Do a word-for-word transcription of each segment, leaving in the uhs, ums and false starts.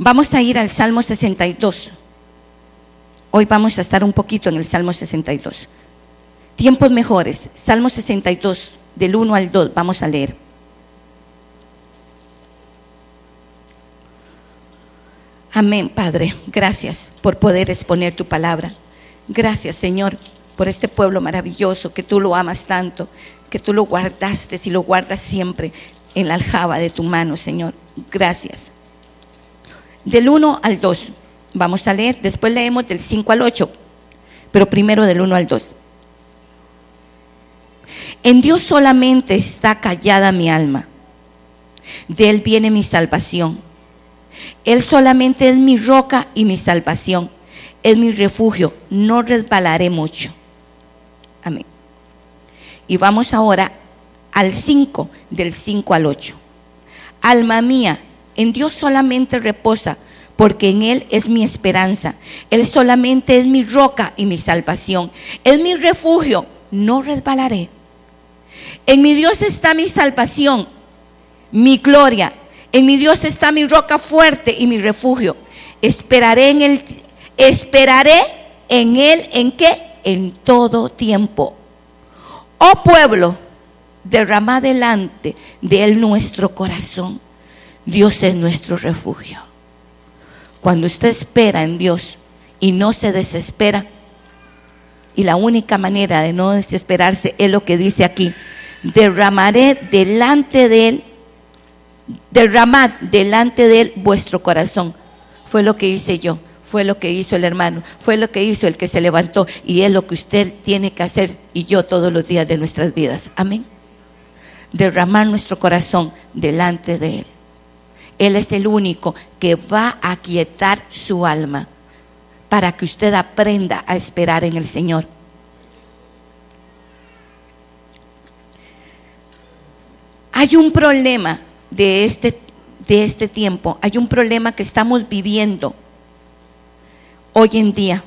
Vamos a ir al Salmo sesenta y dos. Hoy vamos a estar un poquito en el Salmo sesenta y dos. Tiempos mejores, Salmo sesenta y dos, del uno al dos, vamos a leer. Amén, Padre, gracias por poder exponer tu palabra. Gracias, Señor, por este pueblo maravilloso que tú lo amas tanto, que tú lo guardaste y lo guardas siempre en la aljaba de tu mano, Señor. Gracias. Del uno al dos, vamos a leer, después leemos del cinco al ocho, pero primero del uno al dos. En Dios solamente está callada mi alma, de Él viene mi salvación. Él solamente es mi roca y mi salvación, es mi refugio, no resbalaré mucho. Amén. Y vamos ahora al cinco, del cinco al ocho. Alma mía, en Dios solamente reposa, porque en Él es mi esperanza. Él solamente es mi roca y mi salvación, es mi refugio, no resbalaré. En mi Dios está mi salvación, mi gloria. En mi Dios está mi roca fuerte y mi refugio. Esperaré en Él, esperaré en Él, ¿en qué? En todo tiempo. Oh pueblo, derrama delante de Él nuestro corazón. Dios es nuestro refugio. Cuando usted espera en Dios y no se desespera, y la única manera de no desesperarse es lo que dice aquí: derramaré delante de Él, derramad delante de Él vuestro corazón. Fue lo que hice yo, fue lo que hizo el hermano, fue lo que hizo el que se levantó, y es lo que usted tiene que hacer y yo todos los días de nuestras vidas. Amén. Derramar nuestro corazón delante de Él. Él es el único que va a aquietar su alma, para que usted aprenda a esperar en el Señor. Hay un problema de este, de este tiempo, hay un problema que estamos viviendo hoy en día.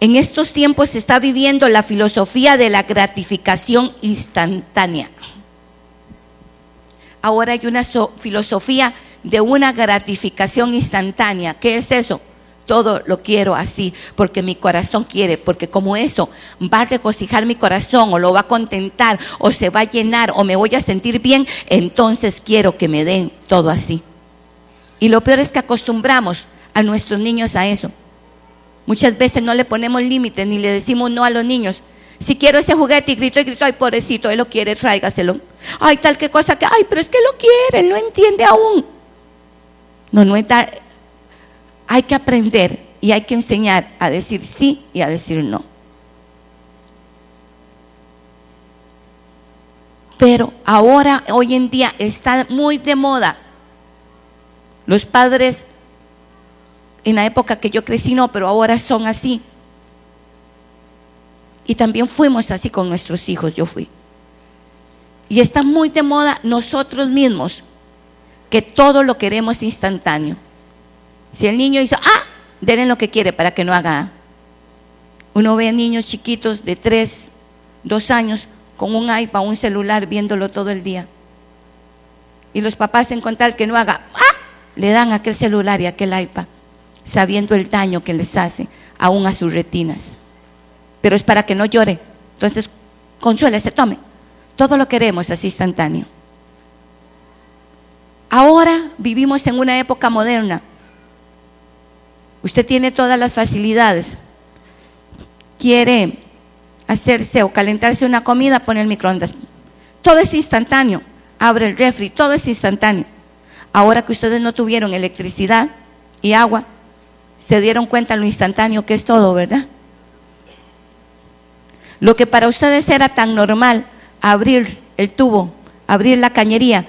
En estos tiempos se está viviendo la filosofía de la gratificación instantánea. Ahora hay una so- filosofía de una gratificación instantánea. ¿Qué es eso? Todo lo quiero así, porque mi corazón quiere, porque como eso va a regocijar mi corazón, o lo va a contentar, o se va a llenar, o me voy a sentir bien, entonces quiero que me den todo así. Y lo peor es que acostumbramos a nuestros niños a eso. Muchas veces no le ponemos límites, ni le decimos no a los niños. Si quiero ese juguete, y grito y grito, ay pobrecito, él lo quiere, tráigaselo. Ay tal que cosa que, ay pero es que lo quiere, él no entiende aún. No, no es dar... Hay que aprender y hay que enseñar a decir sí y a decir no. Pero ahora, hoy en día, está muy de moda. Los padres, en la época que yo crecí no, pero ahora son así. Y también fuimos así con nuestros hijos, yo fui. Y está muy de moda nosotros mismos, que todo lo queremos instantáneo. Si el niño hizo, ah, denle lo que quiere para que no haga ah. Uno ve a niños chiquitos de tres, dos años, con un iPad, un celular, viéndolo todo el día. Y los papás, en contar que no haga ah, le dan aquel celular y aquel iPad, sabiendo el daño que les hace, aún a sus retinas. Pero es para que no llore. Entonces, consuélese, tome. Todo lo queremos así instantáneo. Ahora vivimos en una época moderna. Usted tiene todas las facilidades. Quiere hacerse o calentarse una comida, pone el microondas. Todo es instantáneo. Abre el refri, todo es instantáneo. Ahora que ustedes no tuvieron electricidad y agua, se dieron cuenta lo instantáneo que es todo, ¿verdad? Lo que para ustedes era tan normal, abrir el tubo, abrir la cañería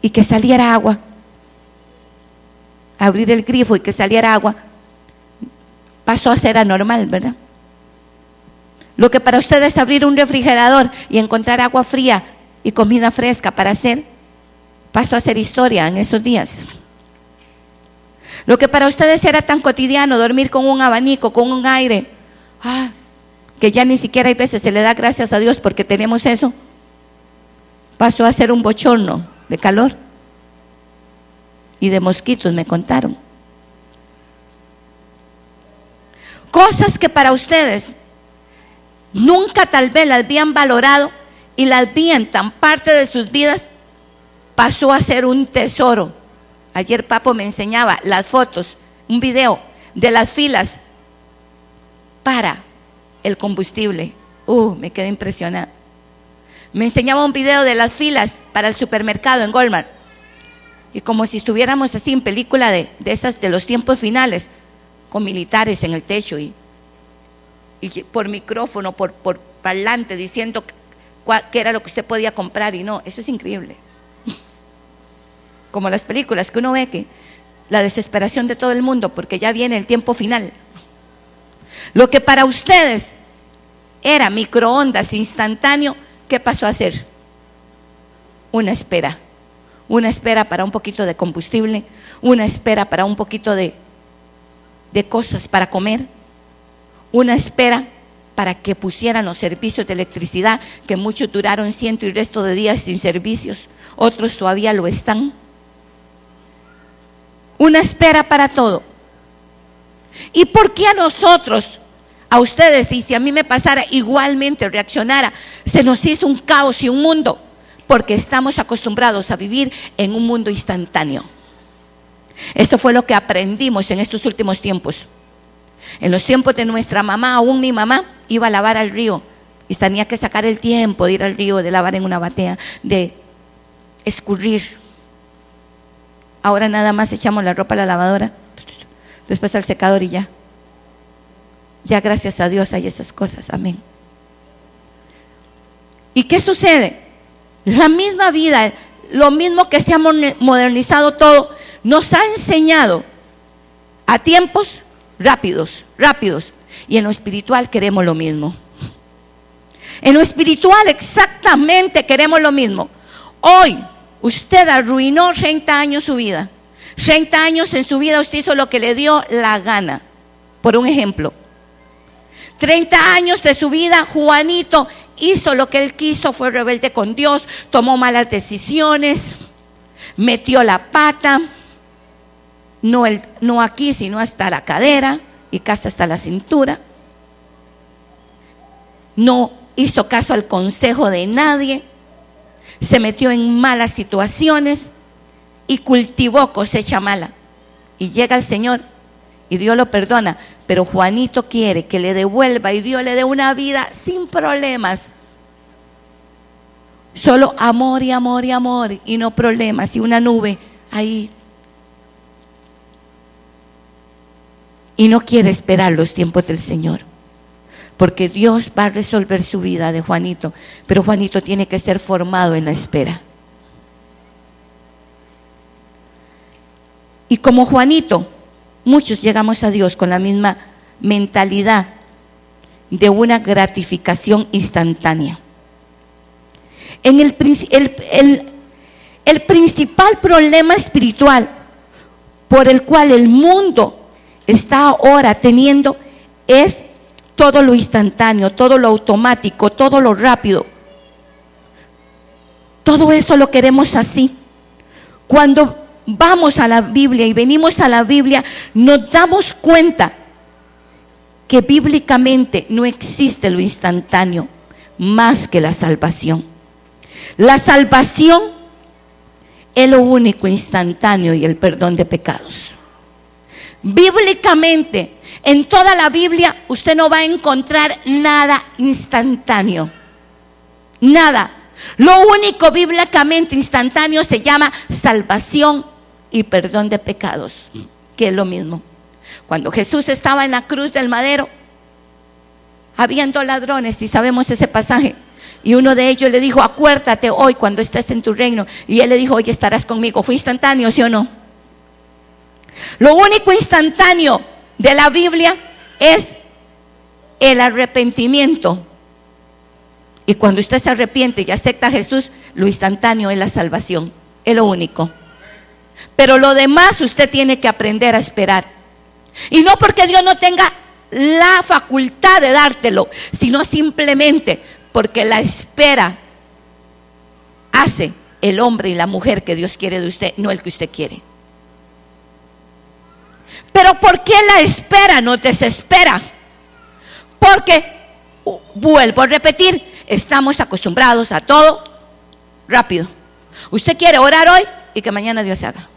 y que saliera agua. Abrir el grifo y que saliera agua, pasó a ser anormal, ¿verdad? Lo que para ustedes abrir un refrigerador y encontrar agua fría y comida fresca para hacer, pasó a ser historia en esos días. Lo que para ustedes era tan cotidiano, dormir con un abanico, con un aire, ah, que ya ni siquiera hay veces se le da gracias a Dios porque tenemos eso, pasó a ser un bochorno de calor. y de mosquitos me contaron. Cosas que para ustedes nunca tal vez las habían valorado y las habían tan parte de sus vidas, pasó a ser un tesoro. Ayer Papo me enseñaba las fotos, un video de las filas para el combustible. Uh, me quedé impresionada. Me enseñaba un video de las filas para el supermercado en Walmart. Y como si estuviéramos así en película de, de esas de los tiempos finales, con militares en el techo y, y por micrófono, por, por parlante, diciendo qué era lo que usted podía comprar y no. Eso es increíble. Como las películas que uno ve, que la desesperación de todo el mundo porque ya viene el tiempo final. Lo que para ustedes era microondas instantáneo, ¿qué pasó a ser? Una espera, una espera para un poquito de combustible, una espera para un poquito de, de cosas para comer, una espera para que pusieran los servicios de electricidad, que muchos duraron ciento y resto de días sin servicios, otros todavía lo están. Una espera para todo. ¿Y por qué a nosotros, a ustedes, y si a mí me pasara igualmente, reaccionara, se nos hizo un caos y un mundo? Porque estamos acostumbrados a vivir en un mundo instantáneo. Eso fue lo que aprendimos en estos últimos tiempos. En los tiempos de nuestra mamá, aún mi mamá iba a lavar al río y tenía que sacar el tiempo de ir al río, de lavar en una batea, de escurrir. Ahora nada más echamos la ropa a la lavadora, después al secador y ya. Ya gracias a Dios hay esas cosas, amén. ¿Y qué sucede? La misma vida, lo mismo que se ha modernizado todo, nos ha enseñado a tiempos rápidos, rápidos. Y en lo espiritual queremos lo mismo. En lo espiritual exactamente queremos lo mismo. Hoy usted arruinó treinta años su vida. treinta años en su vida usted hizo lo que le dio la gana. Por un ejemplo, treinta años de su vida Juanito hizo lo que él quiso, fue rebelde con Dios, tomó malas decisiones, metió la pata, no, el, no aquí sino hasta la cadera y casi hasta la cintura. No hizo caso al consejo de nadie, se metió en malas situaciones y cultivó cosecha mala. Y llega el Señor y Dios lo perdona, pero Juanito quiere que le devuelva y Dios le dé una vida sin problemas. Solo amor y amor y amor y no problemas y una nube ahí. Y no quiere esperar los tiempos del Señor, porque Dios va a resolver su vida de Juanito, pero Juanito tiene que ser formado en la espera. Y como Juanito, muchos llegamos a Dios con la misma mentalidad de una gratificación instantánea. En el, el, el, el principal problema espiritual por el cual el mundo está ahora teniendo es todo lo instantáneo, todo lo automático, todo lo rápido. Todo eso lo queremos así. Cuando vamos a la Biblia y venimos a la Biblia, nos damos cuenta que bíblicamente no existe lo instantáneo más que la salvación. La salvación es lo único instantáneo y el perdón de pecados. Bíblicamente, en toda la Biblia usted no va a encontrar nada instantáneo, nada. Lo único bíblicamente instantáneo se llama salvación y perdón de pecados, que es lo mismo. Cuando Jesús estaba en la cruz del madero, habían dos ladrones, y sabemos ese pasaje, y uno de ellos le dijo: acuérdate hoy cuando estés en tu reino, y él le dijo: hoy estarás conmigo. ¿Fue instantáneo, sí o no? Lo único instantáneo de la Biblia es el arrepentimiento, y cuando usted se arrepiente y acepta a Jesús, lo instantáneo es la salvación, es lo único. Pero lo demás usted tiene que aprender a esperar. Y no porque Dios no tenga la facultad de dártelo, sino simplemente porque la espera hace el hombre y la mujer que Dios quiere de usted, no el que usted quiere. Pero ¿por qué la espera nos desespera? Porque, vuelvo a repetir, estamos acostumbrados a todo rápido. Usted quiere orar hoy y que mañana Dios se haga.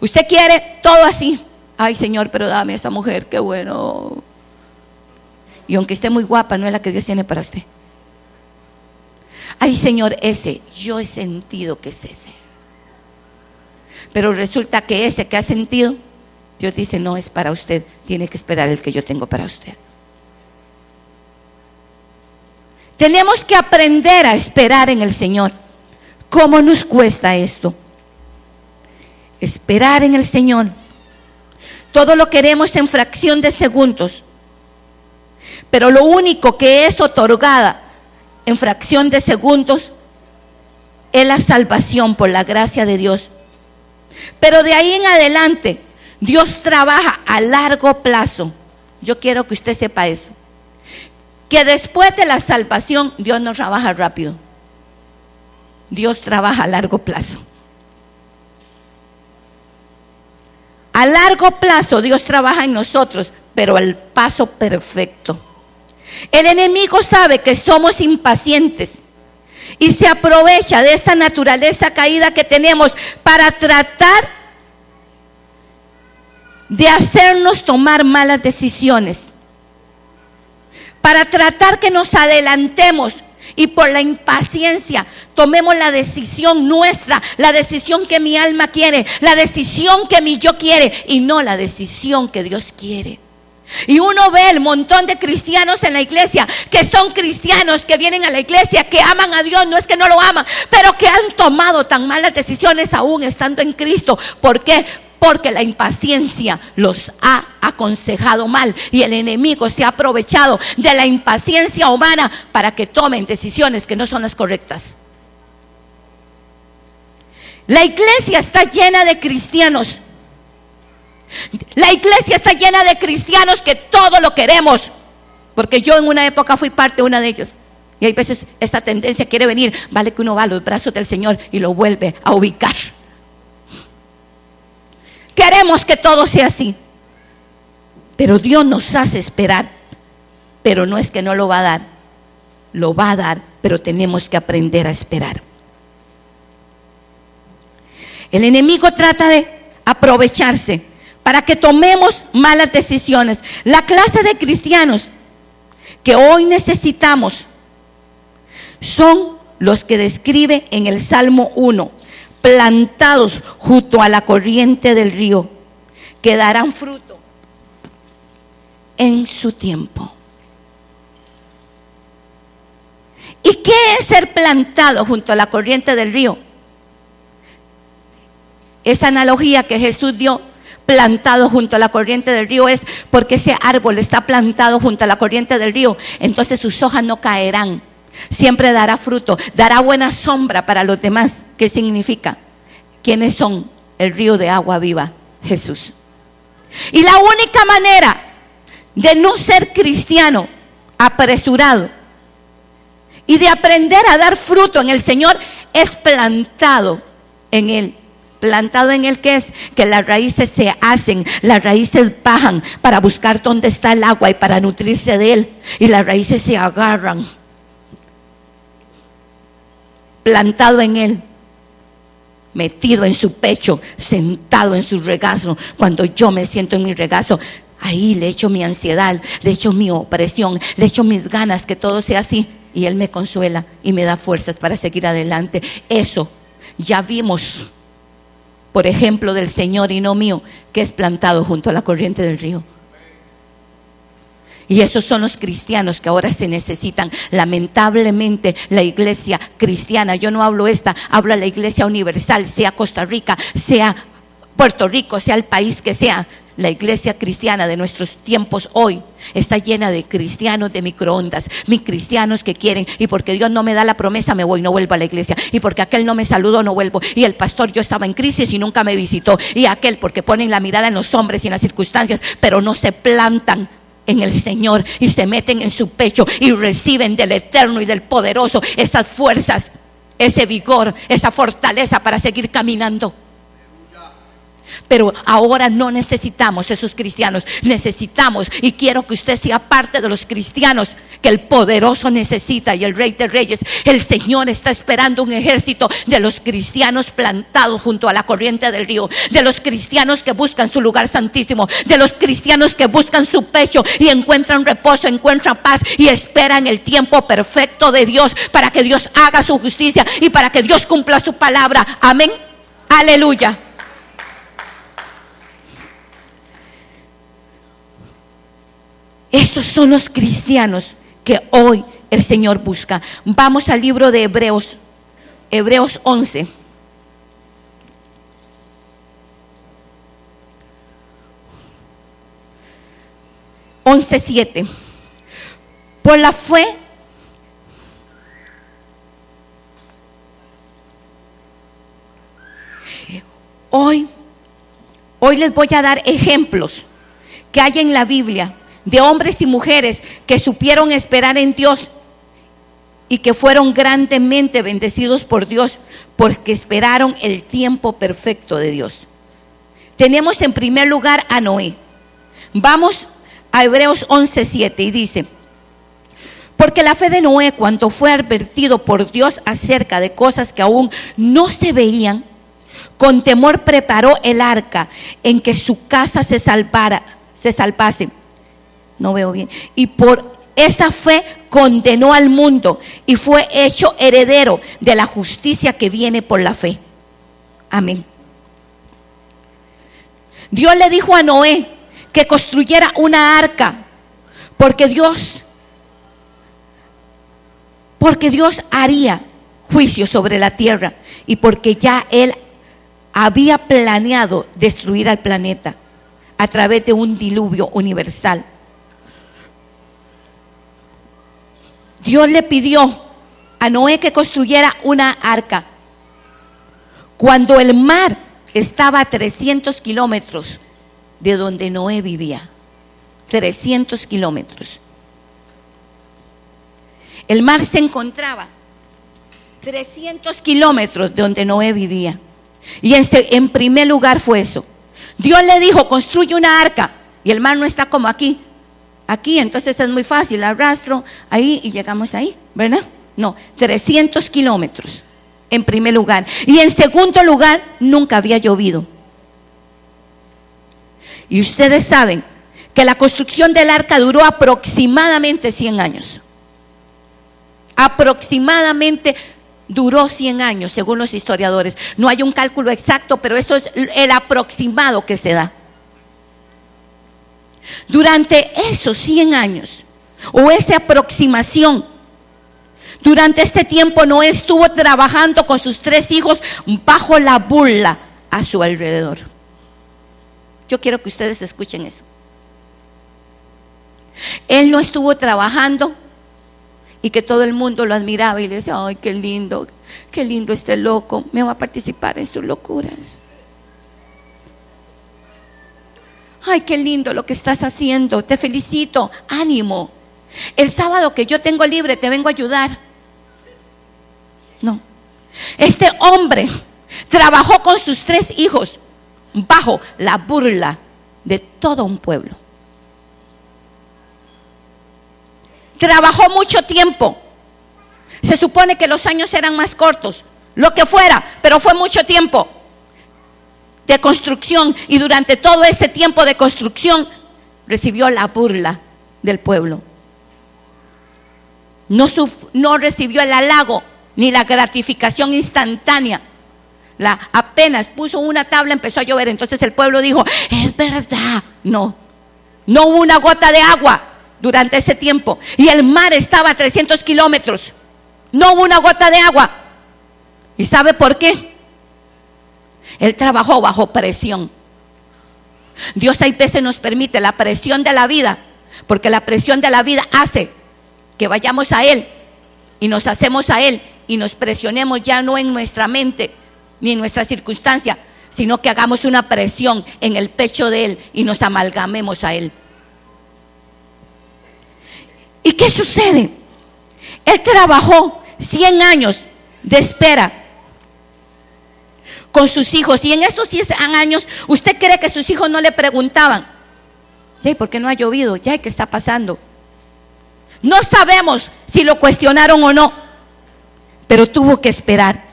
Usted quiere todo así. Ay, Señor, pero dame a esa mujer, qué bueno. Y aunque esté muy guapa, no es la que Dios tiene para usted. Ay, Señor, ese, yo he sentido que es ese. Pero resulta que ese que ha sentido, Dios dice, no es para usted, tiene que esperar el que yo tengo para usted. Tenemos que aprender a esperar en el Señor. ¿Cómo nos cuesta esto? Esperar en el Señor. Todo lo queremos en fracción de segundos. Pero lo único que es otorgada en fracción de segundos es la salvación por la gracia de Dios. Pero de ahí en adelante, Dios trabaja a largo plazo. Yo quiero que usted sepa eso. Que después de la salvación, Dios no trabaja rápido. Dios trabaja a largo plazo. A largo plazo Dios trabaja en nosotros, pero al paso perfecto. El enemigo sabe que somos impacientes y se aprovecha de esta naturaleza caída que tenemos para tratar de hacernos tomar malas decisiones, para tratar que nos adelantemos y por la impaciencia tomemos la decisión nuestra, la decisión que mi alma quiere, la decisión que mi yo quiere y no la decisión que Dios quiere. Y uno ve el montón de cristianos en la iglesia que son cristianos, que vienen a la iglesia, que aman a Dios, no es que no lo aman, pero que han tomado tan malas decisiones aún estando en Cristo. ¿Por qué? Porque la impaciencia los ha aconsejado mal y el enemigo se ha aprovechado de la impaciencia humana para que tomen decisiones que no son las correctas. La iglesia está llena de cristianos. La iglesia está llena de cristianos que todo lo queremos. Porque yo en una época fui parte de una de ellos. Y hay veces esta tendencia quiere venir. Vale que uno va a los brazos del Señor y lo vuelve a ubicar. Queremos que todo sea así. Pero Dios nos hace esperar. Pero no es que no lo va a dar. Lo va a dar, pero tenemos que aprender a esperar. El enemigo trata de aprovecharse para que tomemos malas decisiones. La clase de cristianos que hoy necesitamos son los que describe en el Salmo uno, plantados junto a la corriente del río, que darán fruto en su tiempo. ¿Y qué es ser plantado junto a la corriente del río? Esa analogía que Jesús dio, plantado junto a la corriente del río, es porque ese árbol está plantado junto a la corriente del río, entonces sus hojas no caerán, siempre dará fruto, dará buena sombra para los demás. ¿Qué significa? ¿Quiénes son? El río de agua viva, Jesús. Y la única manera de no ser cristiano apresurado y de aprender a dar fruto en el Señor es plantado en Él. Plantado en el que es, que las raíces se hacen, las raíces bajan para buscar dónde está el agua y para nutrirse de él, y las raíces se agarran. Plantado en él, metido en su pecho, sentado en su regazo. Cuando yo me siento en mi regazo, ahí le echo mi ansiedad, le echo mi opresión, le echo mis ganas, que todo sea así, y él me consuela y me da fuerzas para seguir adelante. Eso ya vimos, por ejemplo, del Señor y no mío, que es plantado junto a la corriente del río. Y esos son los cristianos que ahora se necesitan. Lamentablemente, la iglesia cristiana, yo no hablo esta, hablo a la iglesia universal, sea Costa Rica, sea Puerto Rico, sea el país que sea. La iglesia cristiana de nuestros tiempos hoy está llena de cristianos de microondas, mis cristianos que quieren, y porque Dios no me da la promesa me voy, no vuelvo a la iglesia, y porque aquel no me saludó no vuelvo, y el pastor yo estaba en crisis y nunca me visitó, y aquel, porque ponen la mirada en los hombres y en las circunstancias, pero no se plantan en el Señor y se meten en su pecho y reciben del Eterno y del Poderoso esas fuerzas, ese vigor, esa fortaleza para seguir caminando. Pero ahora no necesitamos esos cristianos, necesitamos, y quiero que usted sea parte de los cristianos que el poderoso necesita y el Rey de Reyes. El Señor está esperando un ejército de los cristianos plantados junto a la corriente del río, de los cristianos que buscan su lugar santísimo, de los cristianos que buscan su pecho y encuentran reposo, encuentran paz y esperan el tiempo perfecto de Dios para que Dios haga su justicia y para que Dios cumpla su palabra. Amén, aleluya. Estos son los cristianos que hoy el Señor busca. Vamos al libro de Hebreos, Hebreos once. once siete. Por la fe, hoy, hoy les voy a dar ejemplos que hay en la Biblia de hombres y mujeres que supieron esperar en Dios y que fueron grandemente bendecidos por Dios porque esperaron el tiempo perfecto de Dios. Tenemos en primer lugar a Noé. Vamos a Hebreos once siete y dice: porque la fe de Noé, cuando fue advertido por Dios acerca de cosas que aún no se veían, con temor preparó el arca en que su casa se salvara, se salvase. No veo bien. Y por esa fe condenó al mundo y fue hecho heredero de la justicia que viene por la fe. Amén. Dios le dijo a Noé que construyera una arca porque Dios, porque Dios haría juicio sobre la tierra y porque ya él había planeado destruir al planeta a través de un diluvio universal. Dios le pidió a Noé que construyera una arca cuando el mar estaba a trescientos kilómetros de donde Noé vivía. trescientos kilómetros. El mar se encontraba trescientos kilómetros de donde Noé vivía. Y en, en primer lugar fue eso. Dios le dijo: construye una arca. Y el mar no está como aquí. Aquí, entonces es muy fácil, arrastro ahí y llegamos ahí, ¿verdad? No, trescientos kilómetros en primer lugar. Y en segundo lugar, nunca había llovido. Y ustedes saben que la construcción del arca duró aproximadamente cien años. Aproximadamente duró cien años, según los historiadores. No hay un cálculo exacto, pero eso es el aproximado que se da. Durante esos cien años o esa aproximación, durante este tiempo Noé estuvo trabajando con sus tres hijos bajo la burla a su alrededor. Yo quiero que ustedes escuchen eso. Él no estuvo trabajando y que todo el mundo lo admiraba y le decía: ay, qué lindo, qué lindo este loco, me va a participar en sus locuras. Ay, qué lindo lo que estás haciendo, te felicito, ánimo. El sábado que yo tengo libre te vengo a ayudar. No. Este hombre trabajó con sus tres hijos bajo la burla de todo un pueblo. Trabajó mucho tiempo. Se supone que los años eran más cortos, lo que fuera, pero fue mucho tiempo de construcción, y durante todo ese tiempo de construcción recibió la burla del pueblo. No, suf- no recibió el halago ni la gratificación instantánea. La, apenas puso una tabla, empezó a llover. Entonces el pueblo dijo: es verdad. No, no hubo una gota de agua durante ese tiempo, y el mar estaba a trescientos kilómetros. No hubo una gota de agua. ¿Y sabe por qué? Él trabajó bajo presión. Dios hay veces nos permite la presión de la vida, porque la presión de la vida hace que vayamos a Él y nos hacemos a Él y nos presionemos, ya no en nuestra mente ni en nuestra circunstancia, sino que hagamos una presión en el pecho de Él y nos amalgamemos a Él. ¿Y qué sucede? Él trabajó cien años de espera con sus hijos. Y en estos cien años, ¿usted cree que sus hijos no le preguntaban? Sí, ¿por qué no ha llovido? Ya, ¿qué está pasando? No sabemos si lo cuestionaron o no, pero tuvo que esperar.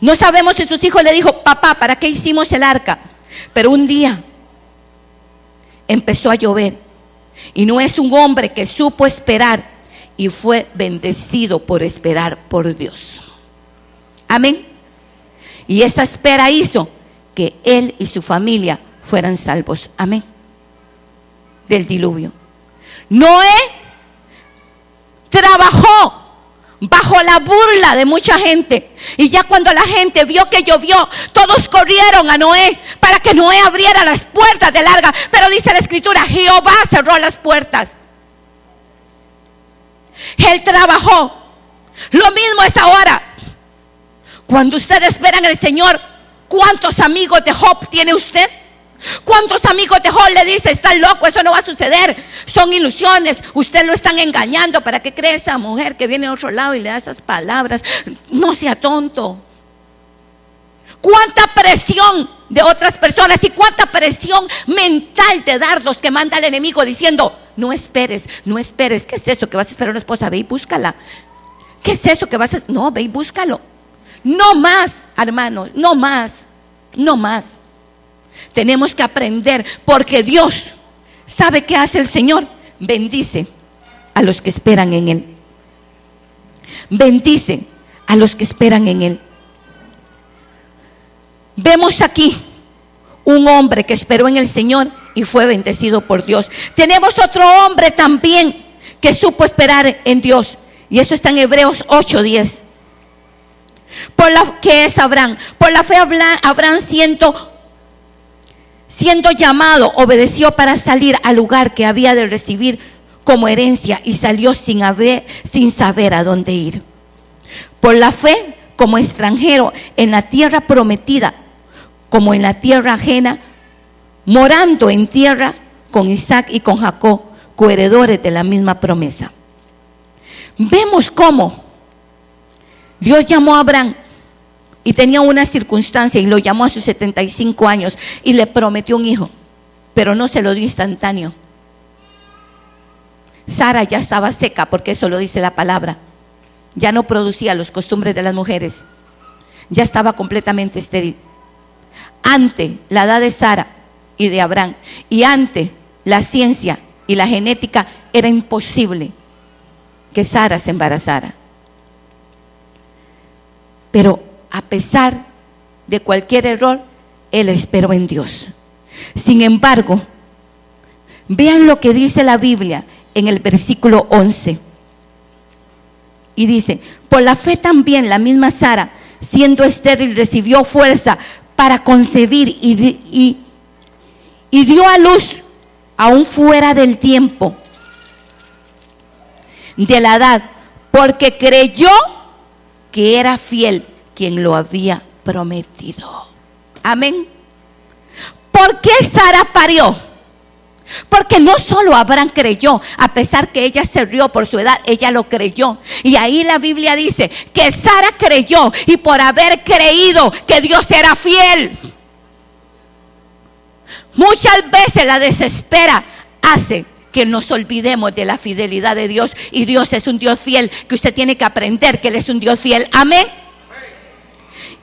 No sabemos si sus hijos le dijo, papá, ¿para qué hicimos el arca? Pero un día empezó a llover. Y no es un hombre que supo esperar y fue bendecido por esperar por Dios. Amén. Y esa espera hizo que él y su familia fueran salvos. Amén. Del diluvio. Noé trabajó bajo la burla de mucha gente, y ya cuando la gente vio que llovió, todos corrieron a Noé para que Noé abriera las puertas del arca, pero dice la escritura, Jehová cerró las puertas. Él trabajó. Lo mismo es ahora. Cuando ustedes esperan al Señor, ¿cuántos amigos de Job tiene usted? ¿Cuántos amigos de Job le dicen, está loco, eso no va a suceder, son ilusiones, usted lo están engañando, para que cree esa mujer que viene de otro lado y le da esas palabras, no sea tonto? Cuánta presión de otras personas y cuánta presión mental de dardos que manda el enemigo diciendo, no esperes, no esperes, ¿qué es eso que vas a esperar a una esposa? Ve y búscala. ¿Qué es eso que vas a hacer? No, ve y búscalo. No más, hermano, no más, no más. Tenemos que aprender, porque Dios sabe qué hace el Señor. Bendice a los que esperan en Él. Bendice a los que esperan en Él. Vemos aquí un hombre que esperó en el Señor y fue bendecido por Dios. Tenemos otro hombre también que supo esperar en Dios. Y eso está en Hebreos ocho diez. Por la que es Abraham, por la fe Abraham siendo Siendo llamado, obedeció para salir al lugar que había de recibir como herencia, y salió sin, haber, sin saber a dónde ir. Por la fe, como extranjero en la tierra prometida, como en la tierra ajena, morando en tierra con Isaac y con Jacob, coheredores de la misma promesa. Vemos cómo Dios llamó a Abraham. Y tenía una circunstancia y lo llamó a sus setenta y cinco años y le prometió un hijo, pero no se lo dio instantáneo. Sara ya estaba seca, porque eso lo dice la palabra. Ya no producía los costumbres de las mujeres. Ya estaba completamente estéril. Ante la edad de Sara y de Abraham, y ante la ciencia y la genética, era imposible que Sara se embarazara. Pero a pesar de cualquier error, él esperó en Dios. Sin embargo, vean lo que dice la Biblia en el versículo once. Y dice, por la fe también la misma Sara, siendo estéril, recibió fuerza para concebir y, y, y dio a luz, aún fuera del tiempo, de la edad, porque creyó que era fiel quien lo había prometido. Amén. ¿Por qué Sara parió? Porque no solo Abraham creyó, a pesar que ella se rió por su edad, ella lo creyó. Y ahí la Biblia dice que Sara creyó, y por haber creído que Dios era fiel. Muchas veces la desespera hace que nos olvidemos de la fidelidad de Dios, y Dios es un Dios fiel, que usted tiene que aprender que Él es un Dios fiel. Amén.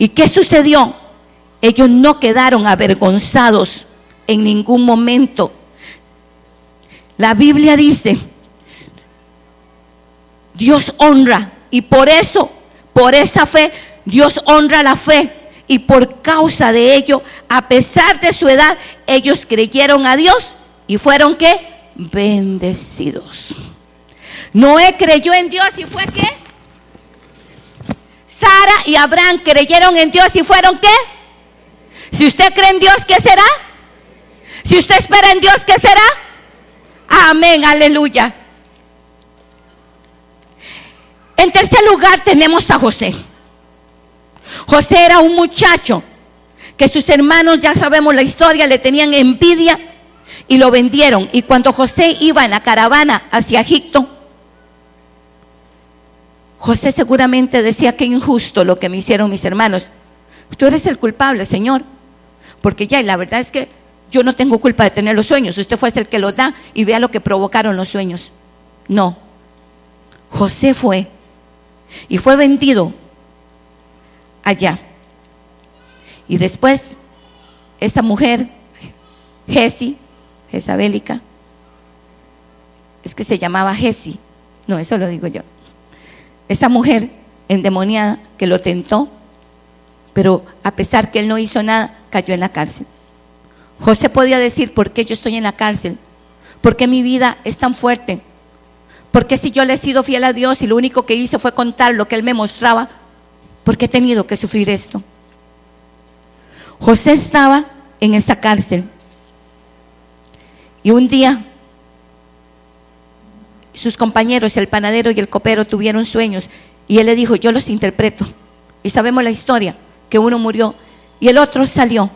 ¿Y qué sucedió? Ellos no quedaron avergonzados en ningún momento. La Biblia dice, Dios honra, y por eso, por esa fe, Dios honra la fe. Y por causa de ello, a pesar de su edad, ellos creyeron a Dios y fueron ¿qué? Bendecidos. Noé creyó en Dios y fue ¿qué? Sara y Abraham creyeron en Dios y fueron ¿qué? Si usted cree en Dios, ¿qué será? Si usted espera en Dios, ¿qué será? Amén, aleluya. En tercer lugar tenemos a José. José era un muchacho que sus hermanos, ya sabemos la historia, le tenían envidia y lo vendieron. Y cuando José iba en la caravana hacia Egipto, José seguramente decía, qué injusto lo que me hicieron mis hermanos, tú eres el culpable, Señor, porque ya, y la verdad es que yo no tengo culpa de tener los sueños, usted fue el que los da y vea lo que provocaron los sueños. No, José fue y fue vendido allá. Y después esa mujer, Jesi, Jezabélica, es que se llamaba Jesi, no, eso lo digo yo, esa mujer endemoniada que lo tentó, pero a pesar que él no hizo nada, cayó en la cárcel. José podía decir, ¿por qué yo estoy en la cárcel? ¿Por qué mi vida es tan fuerte? ¿Por qué si yo le he sido fiel a Dios y lo único que hice fue contar lo que Él me mostraba, por qué he tenido que sufrir esto? José estaba en esa cárcel y un día sus compañeros, el panadero y el copero, tuvieron sueños y él le dijo, yo los interpreto. Y sabemos la historia, que uno murió y el otro salió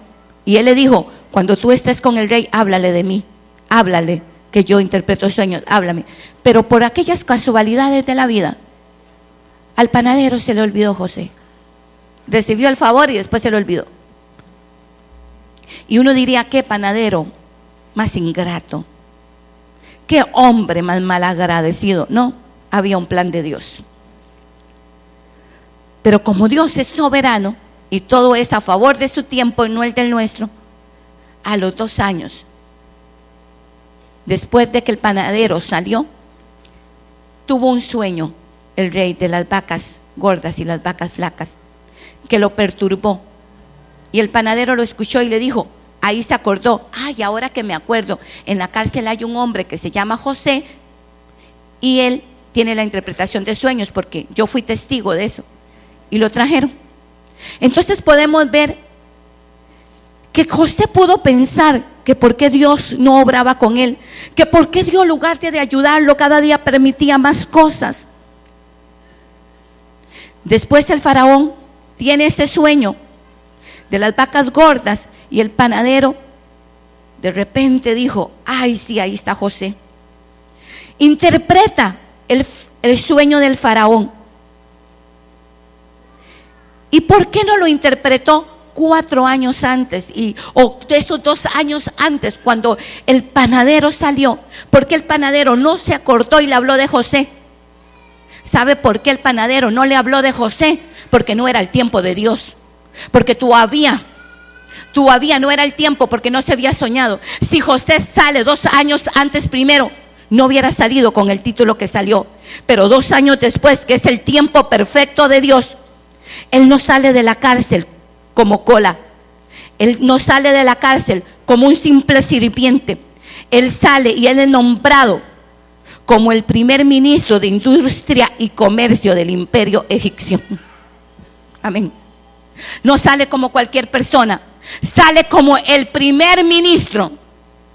y él le dijo, cuando tú estés con el rey, háblale de mí, háblale, que yo interpreto sueños, háblame. Pero por aquellas casualidades de la vida, al panadero se le olvidó José. Recibió el favor y después se le olvidó. Y uno diría, qué panadero más ingrato, qué hombre más malagradecido. No, había un plan de Dios. Pero como Dios es soberano y todo es a favor de su tiempo y no el del nuestro, a los dos años, después de que el panadero salió, tuvo un sueño el rey de las vacas gordas y las vacas flacas, que lo perturbó. Y el panadero lo escuchó y le dijo, ahí se acordó, ay, ahora que me acuerdo, en la cárcel hay un hombre que se llama José y él tiene la interpretación de sueños porque yo fui testigo de eso. Y lo trajeron. Entonces podemos ver que José pudo pensar que por qué Dios no obraba con él, que por qué Dios, en lugar de ayudarlo, cada día permitía más cosas. Después el faraón tiene ese sueño de las vacas gordas y el panadero de repente dijo, ay sí, ahí está José. Interpreta el, el sueño del faraón. ¿Y por qué no lo interpretó cuatro años antes, y o de esos dos años antes, cuando el panadero salió? Porque el panadero no se acordó y le habló de José. ¿Sabe por qué el panadero no le habló de José? Porque no era el tiempo de Dios, porque todavía todavía no era el tiempo, porque no se había soñado. Si José sale dos años antes primero, no hubiera salido con el título que salió. Pero dos años después, que es el tiempo perfecto de Dios, él no sale de la cárcel como cola, él no sale de la cárcel como un simple sirviente. Él sale y él es nombrado como el primer ministro de Industria y Comercio del Imperio Egipcio. Amén. No sale como cualquier persona, sale como el primer ministro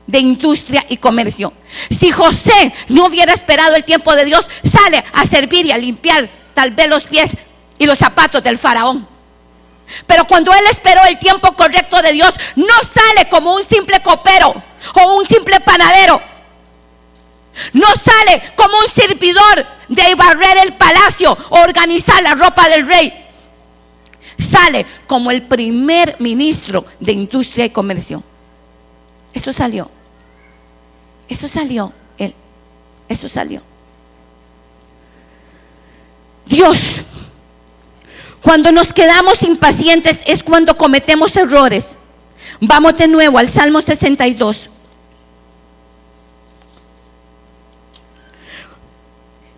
de Industria y Comercio. Si José no hubiera esperado el tiempo de Dios, sale a servir y a limpiar tal vez los pies y los zapatos del faraón. Pero cuando él esperó el tiempo correcto de Dios, no sale como un simple copero o un simple panadero. No sale como un servidor de barrer el palacio o organizar la ropa del rey. Sale como el primer ministro de Industria y Comercio. Eso salió. Eso salió él. Eso salió. Dios, cuando nos quedamos impacientes es cuando cometemos errores. Vamos de nuevo al Salmo sesenta y dos.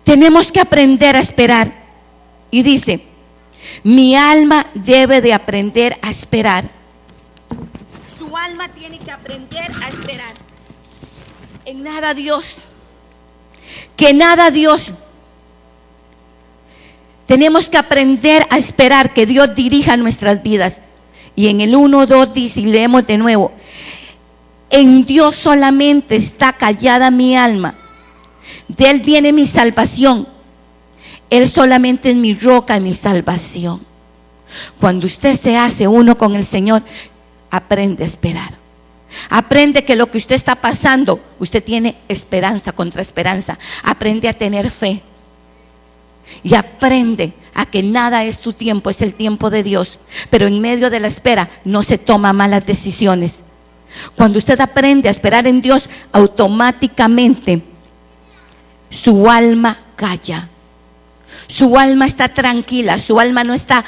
Tenemos que aprender a esperar. Y dice, mi alma debe de aprender a esperar. Su alma tiene que aprender a esperar. En nada Dios, que nada Dios... Tenemos que aprender a esperar que Dios dirija nuestras vidas. Y en el uno dos dice, y leemos de nuevo, en Dios solamente está callada mi alma, de Él viene mi salvación, Él solamente es mi roca y mi salvación. Cuando usted se hace uno con el Señor, aprende a esperar. Aprende que lo que usted está pasando, usted tiene esperanza contra esperanza. Aprende a tener fe. y aprende a que nada es tu tiempo, es el tiempo de Dios. Pero en medio de la espera no se toman malas decisiones. Cuando usted aprende a esperar en Dios, automáticamente su alma calla. Su alma está tranquila, su alma no está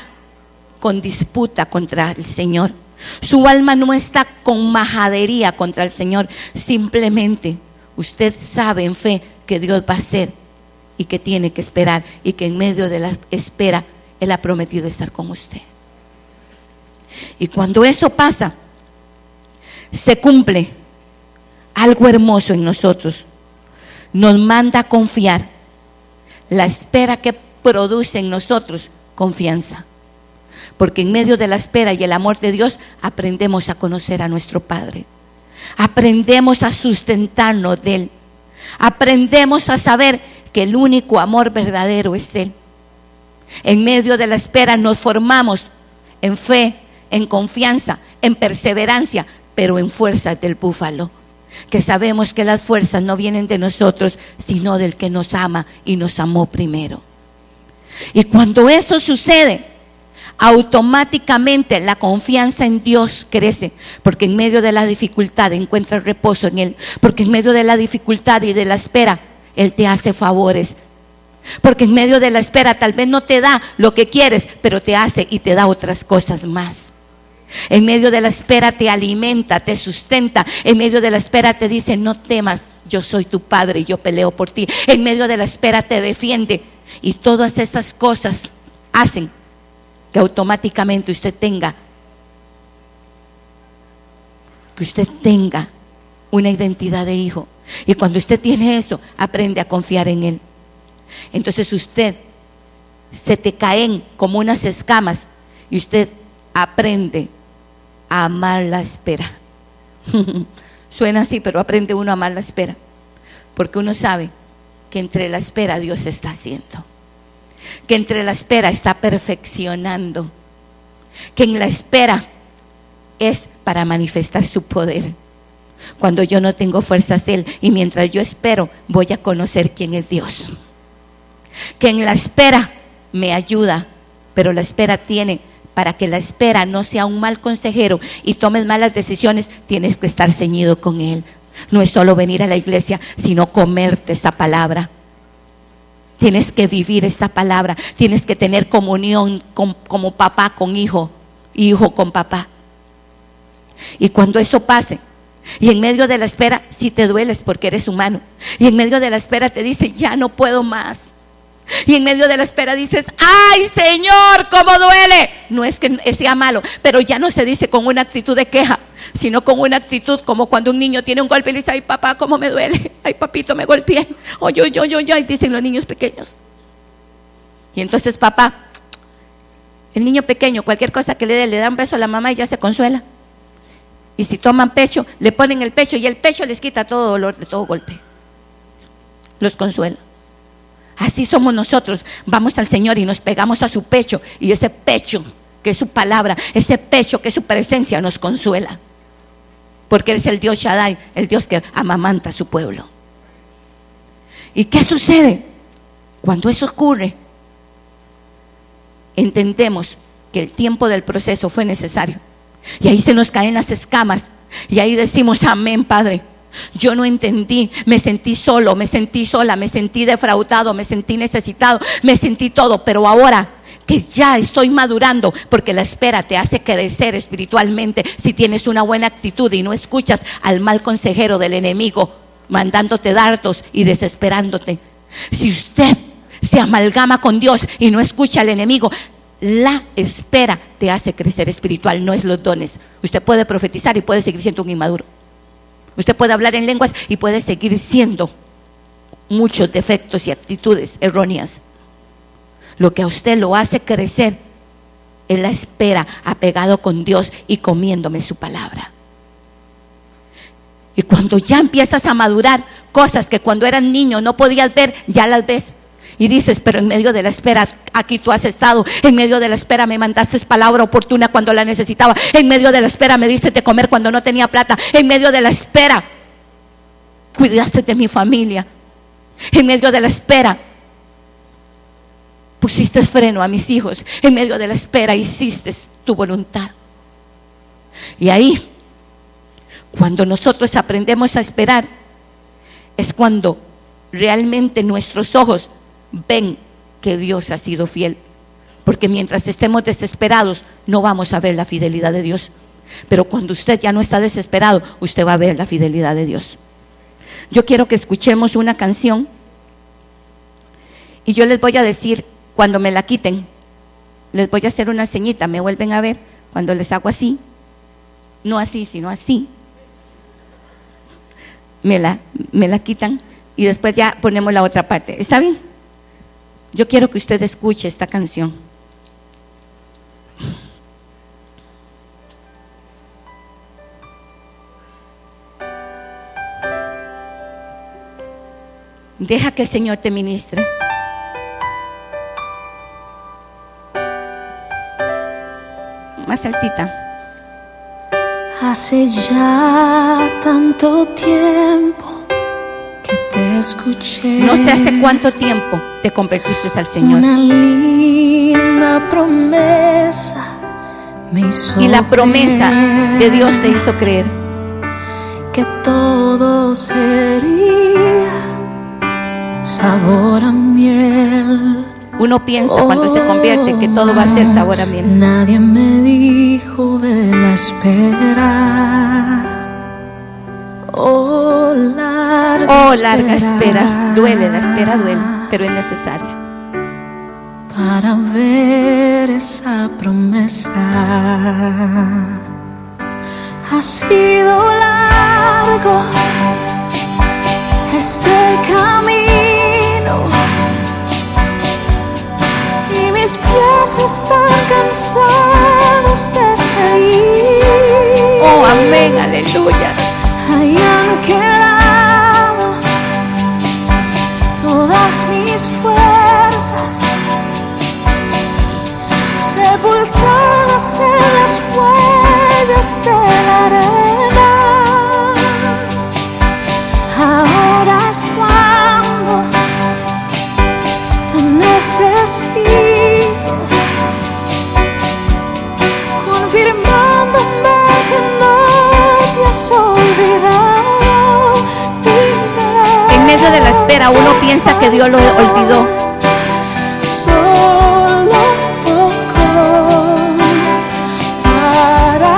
con disputa contra el Señor. Su alma no está con majadería contra el Señor. Simplemente usted sabe en fe que Dios va a hacer y que tiene que esperar, y que en medio de la espera Él ha prometido estar con usted. Y cuando eso pasa, se cumple algo hermoso en nosotros. Nos manda a confiar. La espera que produce en nosotros confianza, porque en medio de la espera y el amor de Dios aprendemos a conocer a nuestro Padre, aprendemos a sustentarnos de Él, aprendemos a saber que el único amor verdadero es Él. En medio de la espera nos formamos en fe, en confianza, en perseverancia, pero en fuerzas del búfalo, que sabemos que las fuerzas no vienen de nosotros, sino del que nos ama y nos amó primero. Y cuando eso sucede, automáticamente la confianza en Dios crece, porque en medio de la dificultad encuentra reposo en Él, porque en medio de la dificultad y de la espera Él te hace favores, porque en medio de la espera tal vez no te da lo que quieres, pero te hace y te da otras cosas más. En medio de la espera te alimenta, te sustenta. En medio de la espera te dice: no temas, yo soy tu Padre y yo peleo por ti. En medio de la espera te defiende. Y todas esas cosas hacen que automáticamente usted tenga, que usted tenga una identidad de hijo. Y cuando usted tiene eso, aprende a confiar en Él. Entonces usted, se te caen como unas escamas y usted aprende a amar la espera. Suena así, pero aprende uno a amar la espera, porque uno sabe que entre la espera Dios está haciendo, que entre la espera está perfeccionando, que en la espera es para manifestar su poder. Cuando yo no tengo fuerzas, Él, y mientras yo espero voy a conocer quién es Dios, que en la espera me ayuda. Pero la espera tiene, para que la espera no sea un mal consejero y tomes malas decisiones, tienes que estar ceñido con Él. No es solo venir a la iglesia, sino comerte esta palabra. Tienes que vivir esta palabra. Tienes que tener comunión con, como papá con hijo, hijo con papá. Y cuando eso pase, y en medio de la espera, si te dueles porque eres humano, y en medio de la espera te dice: ya no puedo más. Y en medio de la espera dices: ¡ay, Señor, cómo duele! No es que sea malo, pero ya no se dice con una actitud de queja, sino con una actitud como cuando un niño tiene un golpe y dice: ¡ay, papá, cómo me duele! ¡Ay, papito, me golpeé! ¡Oy, oy, oy, oy, oy! Dicen los niños pequeños. Y entonces papá, el niño pequeño, cualquier cosa que le dé, le da un beso a la mamá y ya se consuela. Y si toman pecho, le ponen el pecho y el pecho les quita todo dolor de todo golpe. Los consuela. Así somos nosotros. Vamos al Señor y nos pegamos a su pecho, y ese pecho que es su palabra, ese pecho que es su presencia, nos consuela, porque Él es el Dios Shaddai, el Dios que amamanta a su pueblo. ¿Y qué sucede? Cuando eso ocurre, entendemos que el tiempo del proceso fue necesario, y ahí se nos caen las escamas, y ahí decimos: amén, Padre. Yo no entendí, me sentí solo, me sentí sola, me sentí defraudado, me sentí necesitado, me sentí todo. Pero ahora que ya estoy madurando, porque la espera te hace crecer espiritualmente, si tienes una buena actitud y no escuchas al mal consejero del enemigo mandándote dardos y desesperándote. Si usted se amalgama con Dios y no escucha al enemigo, la espera te hace crecer espiritual, no es los dones. Usted puede profetizar y puede seguir siendo un inmaduro. Usted puede hablar en lenguas y puede seguir siendo muchos defectos y actitudes erróneas. Lo que a usted lo hace crecer es la espera, apegado con Dios y comiéndome su palabra. Y cuando ya empiezas a madurar, cosas que cuando eras niño no podías ver, ya las ves. Y dices: pero en medio de la espera aquí tú has estado, en medio de la espera me mandaste palabra oportuna cuando la necesitaba, en medio de la espera me diste de comer cuando no tenía plata, en medio de la espera cuidaste de mi familia, en medio de la espera pusiste freno a mis hijos, en medio de la espera hiciste tu voluntad. Y ahí, cuando nosotros aprendemos a esperar, es cuando realmente nuestros ojos ven que Dios ha sido fiel. Porque mientras estemos desesperados, no vamos a ver la fidelidad de Dios. Pero cuando usted ya no está desesperado, usted va a ver la fidelidad de Dios. Yo quiero que escuchemos una canción y yo les voy a decir, cuando me la quiten, les voy a hacer una señita, me vuelven a ver cuando les hago así, no así, sino así, me la, me la quitan y después ya ponemos la otra parte, ¿está bien? Yo quiero que usted escuche esta canción. Deja que el Señor te ministre. Más altita. Hace ya tanto tiempo que te escuché. No sé hace cuánto tiempo te convertiste al Señor. Una linda promesa me hizo creer. Y la promesa de Dios te hizo creer que todo sería sabor a miel. Uno piensa cuando se convierte que todo va a ser sabor a miel. Nadie me dijo de la espera. Oh, larga, oh, larga espera. espera. Duele, la espera duele, pero es necesaria. Para ver esa promesa. Ha sido largo este camino. Y mis pies están cansados de seguir. Oh, amén, aleluya. Ahí han quedado todas mis fuerzas, sepultadas en las huellas de la arena. Ahora es cuando necesito, confirmándome que no te has olvidado. Dime, en medio de la espera uno piensa que Dios lo olvidó. Solo un poco para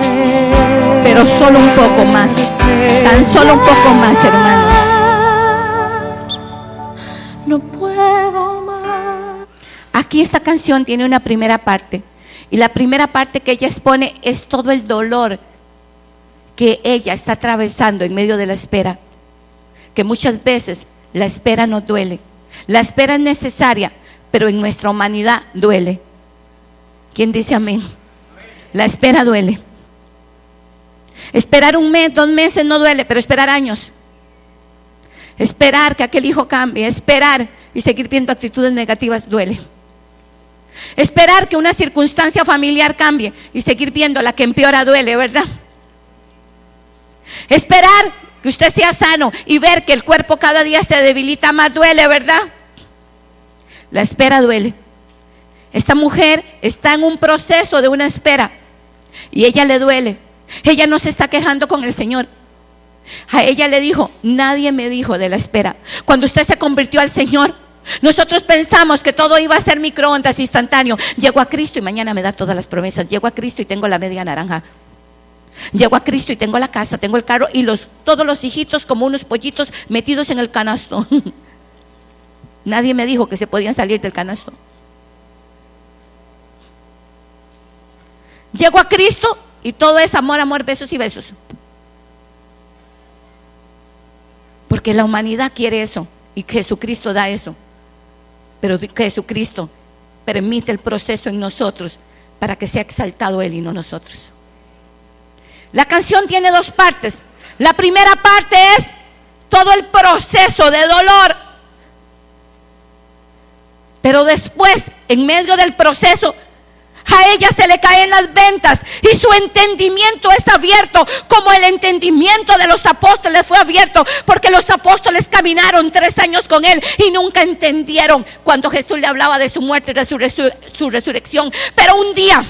ver, pero solo un poco más, tan solo un poco más, hermanos. Aquí esta canción tiene una primera parte, y la primera parte que ella expone es todo el dolor que ella está atravesando en medio de la espera, que muchas veces la espera nos duele. La espera es necesaria, pero en nuestra humanidad duele. ¿Quién dice amén? La espera duele. Esperar un mes, dos meses no duele, pero esperar años, esperar que aquel hijo cambie, esperar y seguir viendo actitudes negativas duele. Esperar que una circunstancia familiar cambie y seguir viendo la que empeora duele, ¿verdad? Esperar que usted sea sano y ver que el cuerpo cada día se debilita más duele, ¿verdad? La espera duele. Esta mujer está en un proceso de una espera y ella le duele. Ella no se está quejando con el Señor. A ella le dijo, nadie me dijo de la espera. Cuando usted se convirtió al Señor, nosotros pensamos que todo iba a ser microondas, instantáneo. Llego a Cristo y mañana me da todas las promesas. Llego a Cristo y tengo la media naranja. Llego a Cristo y tengo la casa, tengo el carro y los, todos los hijitos como unos pollitos metidos en el canasto. Nadie me dijo que se podían salir del canasto. Llego a Cristo y todo es amor, amor, besos y besos. Porque la humanidad quiere eso y Jesucristo da eso. Pero Jesucristo permite el proceso en nosotros para que sea exaltado Él y no nosotros. La canción tiene dos partes. La primera parte es todo el proceso de dolor. Pero después, en medio del proceso, a ella se le caen las ventas y su entendimiento es abierto, como el entendimiento de los apóstoles fue abierto, porque los apóstoles caminaron tres años con él y nunca entendieron cuando Jesús le hablaba de su muerte y de su, resur- su resurrección. Pero un día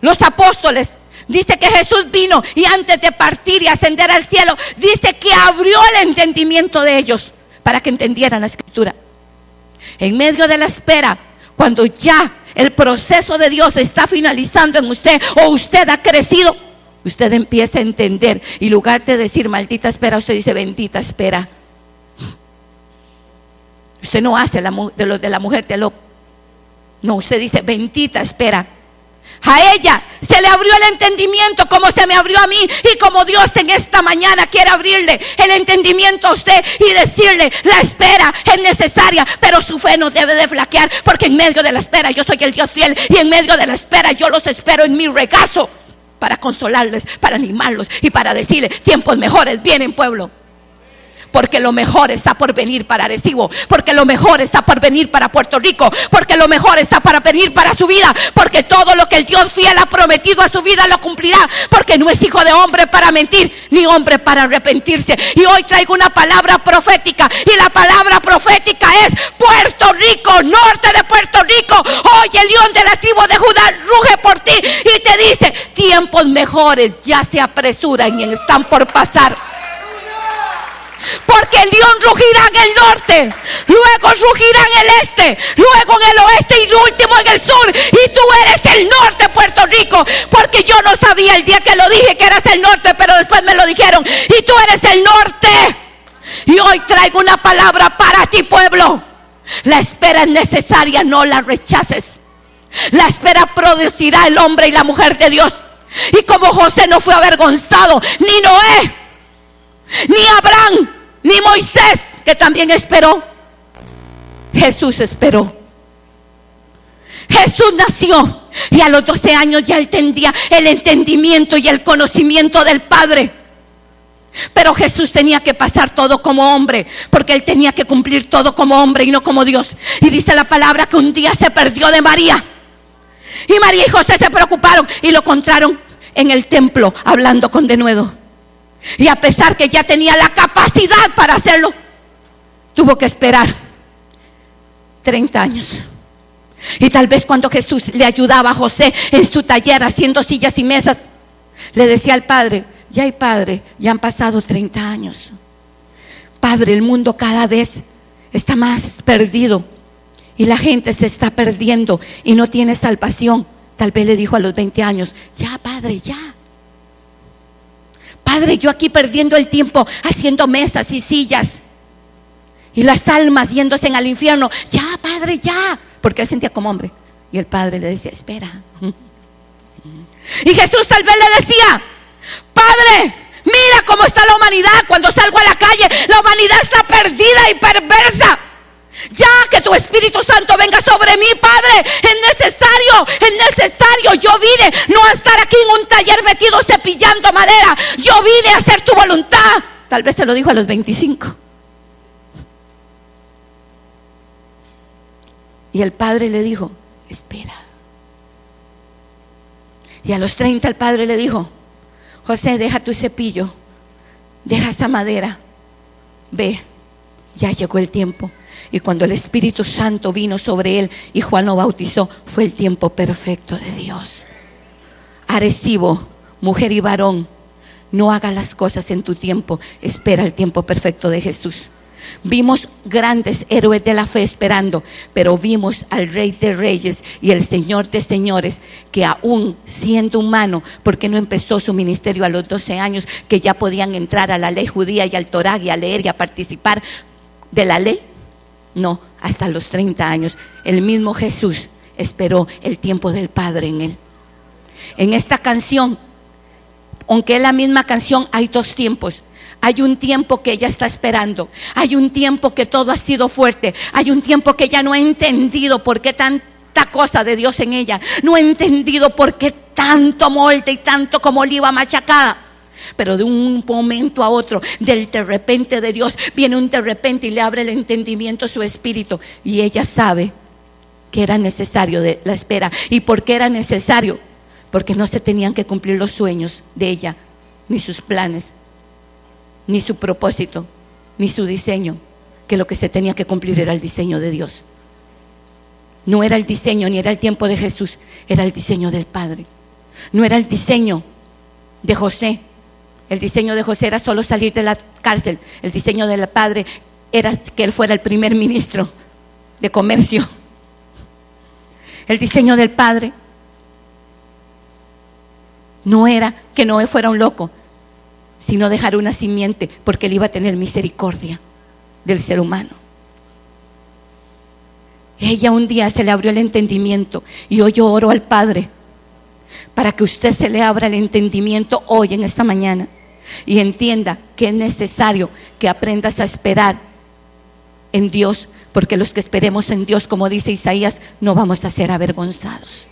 los apóstoles, dice que Jesús vino y antes de partir y ascender al cielo, dice que abrió el entendimiento de ellos para que entendieran la escritura. En medio de la espera, cuando ya el proceso de Dios está finalizando en usted o usted ha crecido, usted empieza a entender y en lugar de decir maldita espera, usted dice bendita espera. Usted no hace la, de lo de la mujer de lo, no, usted dice bendita espera. A ella se le abrió el entendimiento como se me abrió a mí, y como Dios en esta mañana quiere abrirle el entendimiento a usted y decirle la espera es necesaria, pero su fe no debe de flaquear, porque en medio de la espera yo soy el Dios fiel, y en medio de la espera yo los espero en mi regazo para consolarles, para animarlos y para decirles tiempos mejores vienen, pueblo. Porque lo mejor está por venir para Arecibo, porque lo mejor está por venir para Puerto Rico, porque lo mejor está para venir para su vida, porque todo lo que el Dios fiel ha prometido a su vida lo cumplirá, porque no es hijo de hombre para mentir, ni hombre para arrepentirse. Y hoy traigo una palabra profética, y la palabra profética es Puerto Rico, norte de Puerto Rico. Hoy el león de la tribu de Judá ruge por ti y te dice tiempos mejores ya se apresuran y están por pasar. Porque el león rugirá en el norte, luego rugirá en el este, luego en el oeste y último en el sur. Y tú eres el norte, Puerto Rico. Porque yo no sabía el día que lo dije que eras el norte, pero después me lo dijeron. Y tú eres el norte. Y hoy traigo una palabra para ti, pueblo. La espera es necesaria, no la rechaces. La espera producirá el hombre y la mujer de Dios. Y como José no fue avergonzado, ni Noé, ni Abraham, ni Moisés, que también esperó, Jesús esperó. Jesús nació y a los doce años ya él tendría el entendimiento y el conocimiento del Padre. Pero Jesús tenía que pasar todo como hombre, porque él tenía que cumplir todo como hombre y no como Dios. Y dice la palabra que un día se perdió de María, y María y José se preocuparon y lo encontraron en el templo hablando con denuedo. Y a pesar que ya tenía la capacidad para hacerlo, tuvo que esperar treinta años. Y tal vez cuando Jesús le ayudaba a José en su taller haciendo sillas y mesas, le decía al padre: ya hay padre, ya han pasado treinta años. Padre, el mundo cada vez está más perdido y la gente se está perdiendo y no tiene salvación. Tal vez le dijo a los veinte años: ya padre, ya. Padre, yo aquí perdiendo el tiempo haciendo mesas y sillas y las almas yéndose al infierno. Ya, padre, ya. Porque él sentía como hombre. Y el padre le decía: espera. Y Jesús tal vez le decía: Padre, mira cómo está la humanidad. Cuando salgo a la calle, la humanidad está perdida y perversa. Ya, que tu Espíritu Santo venga sobre mí, Padre. Es necesario, es necesario. Yo vine no a estar aquí en un taller metido cepillando madera. Yo vine a hacer tu voluntad. Tal vez se lo dijo a los veinticinco. Y el Padre le dijo: espera. Y a los treinta el Padre le dijo: José, deja tu cepillo, deja esa madera, ve, ya llegó el tiempo. Y cuando el Espíritu Santo vino sobre él y Juan lo bautizó, fue el tiempo perfecto de Dios. Arecibo, mujer y varón, no hagas las cosas en tu tiempo, espera el tiempo perfecto de Jesús. Vimos grandes héroes de la fe esperando, pero vimos al Rey de Reyes y el Señor de Señores, que aún siendo humano, porque no empezó su ministerio a los doce años, que ya podían entrar a la ley judía y al Torá y a leer y a participar de la ley. No, hasta los treinta años. El mismo Jesús esperó el tiempo del Padre en él. En esta canción, aunque es la misma canción, hay dos tiempos. Hay un tiempo que ella está esperando. Hay un tiempo que todo ha sido fuerte. Hay un tiempo que ella no ha entendido por qué tanta cosa de Dios en ella. No ha entendido por qué tanto molde y tanto como oliva machacada. Pero de un momento a otro, del de repente de Dios, viene un de repente y le abre el entendimiento a su espíritu. Y ella sabe que era necesario de la espera. ¿Y por qué era necesario? Porque no se tenían que cumplir los sueños de ella, ni sus planes, ni su propósito, ni su diseño, que lo que se tenía que cumplir era el diseño de Dios. No era el diseño ni era el tiempo de Jesús, era el diseño del Padre. No era el diseño de José. El diseño de José era solo salir de la cárcel. El diseño del Padre era que él fuera el primer ministro de comercio. El diseño del Padre no era que Noé fuera un loco, sino dejar una simiente, porque él iba a tener misericordia del ser humano. Ella un día se le abrió el entendimiento, y hoy yo oro al Padre para que usted se le abra el entendimiento hoy en esta mañana y entienda que es necesario que aprendas a esperar en Dios, porque los que esperemos en Dios, como dice Isaías, no vamos a ser avergonzados.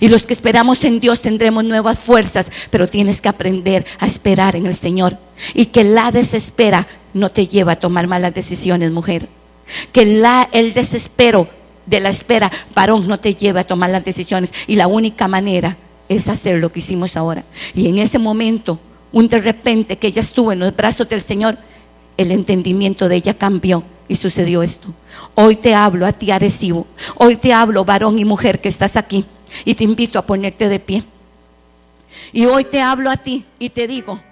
Y los que esperamos en Dios tendremos nuevas fuerzas, pero tienes que aprender a esperar en el Señor. Y que la desespera no te lleva a tomar malas decisiones, mujer. Que la, el desespero de la espera, varón, no te lleva a tomar las decisiones. Y la única manera es hacer lo que hicimos ahora. Y en ese momento, un de repente que ella estuvo en los brazos del Señor, el entendimiento de ella cambió. Y sucedió esto. Hoy te hablo a ti, Arecibo. Hoy te hablo, varón y mujer que estás aquí. Y te invito a ponerte de pie. Y hoy te hablo a ti y te digo...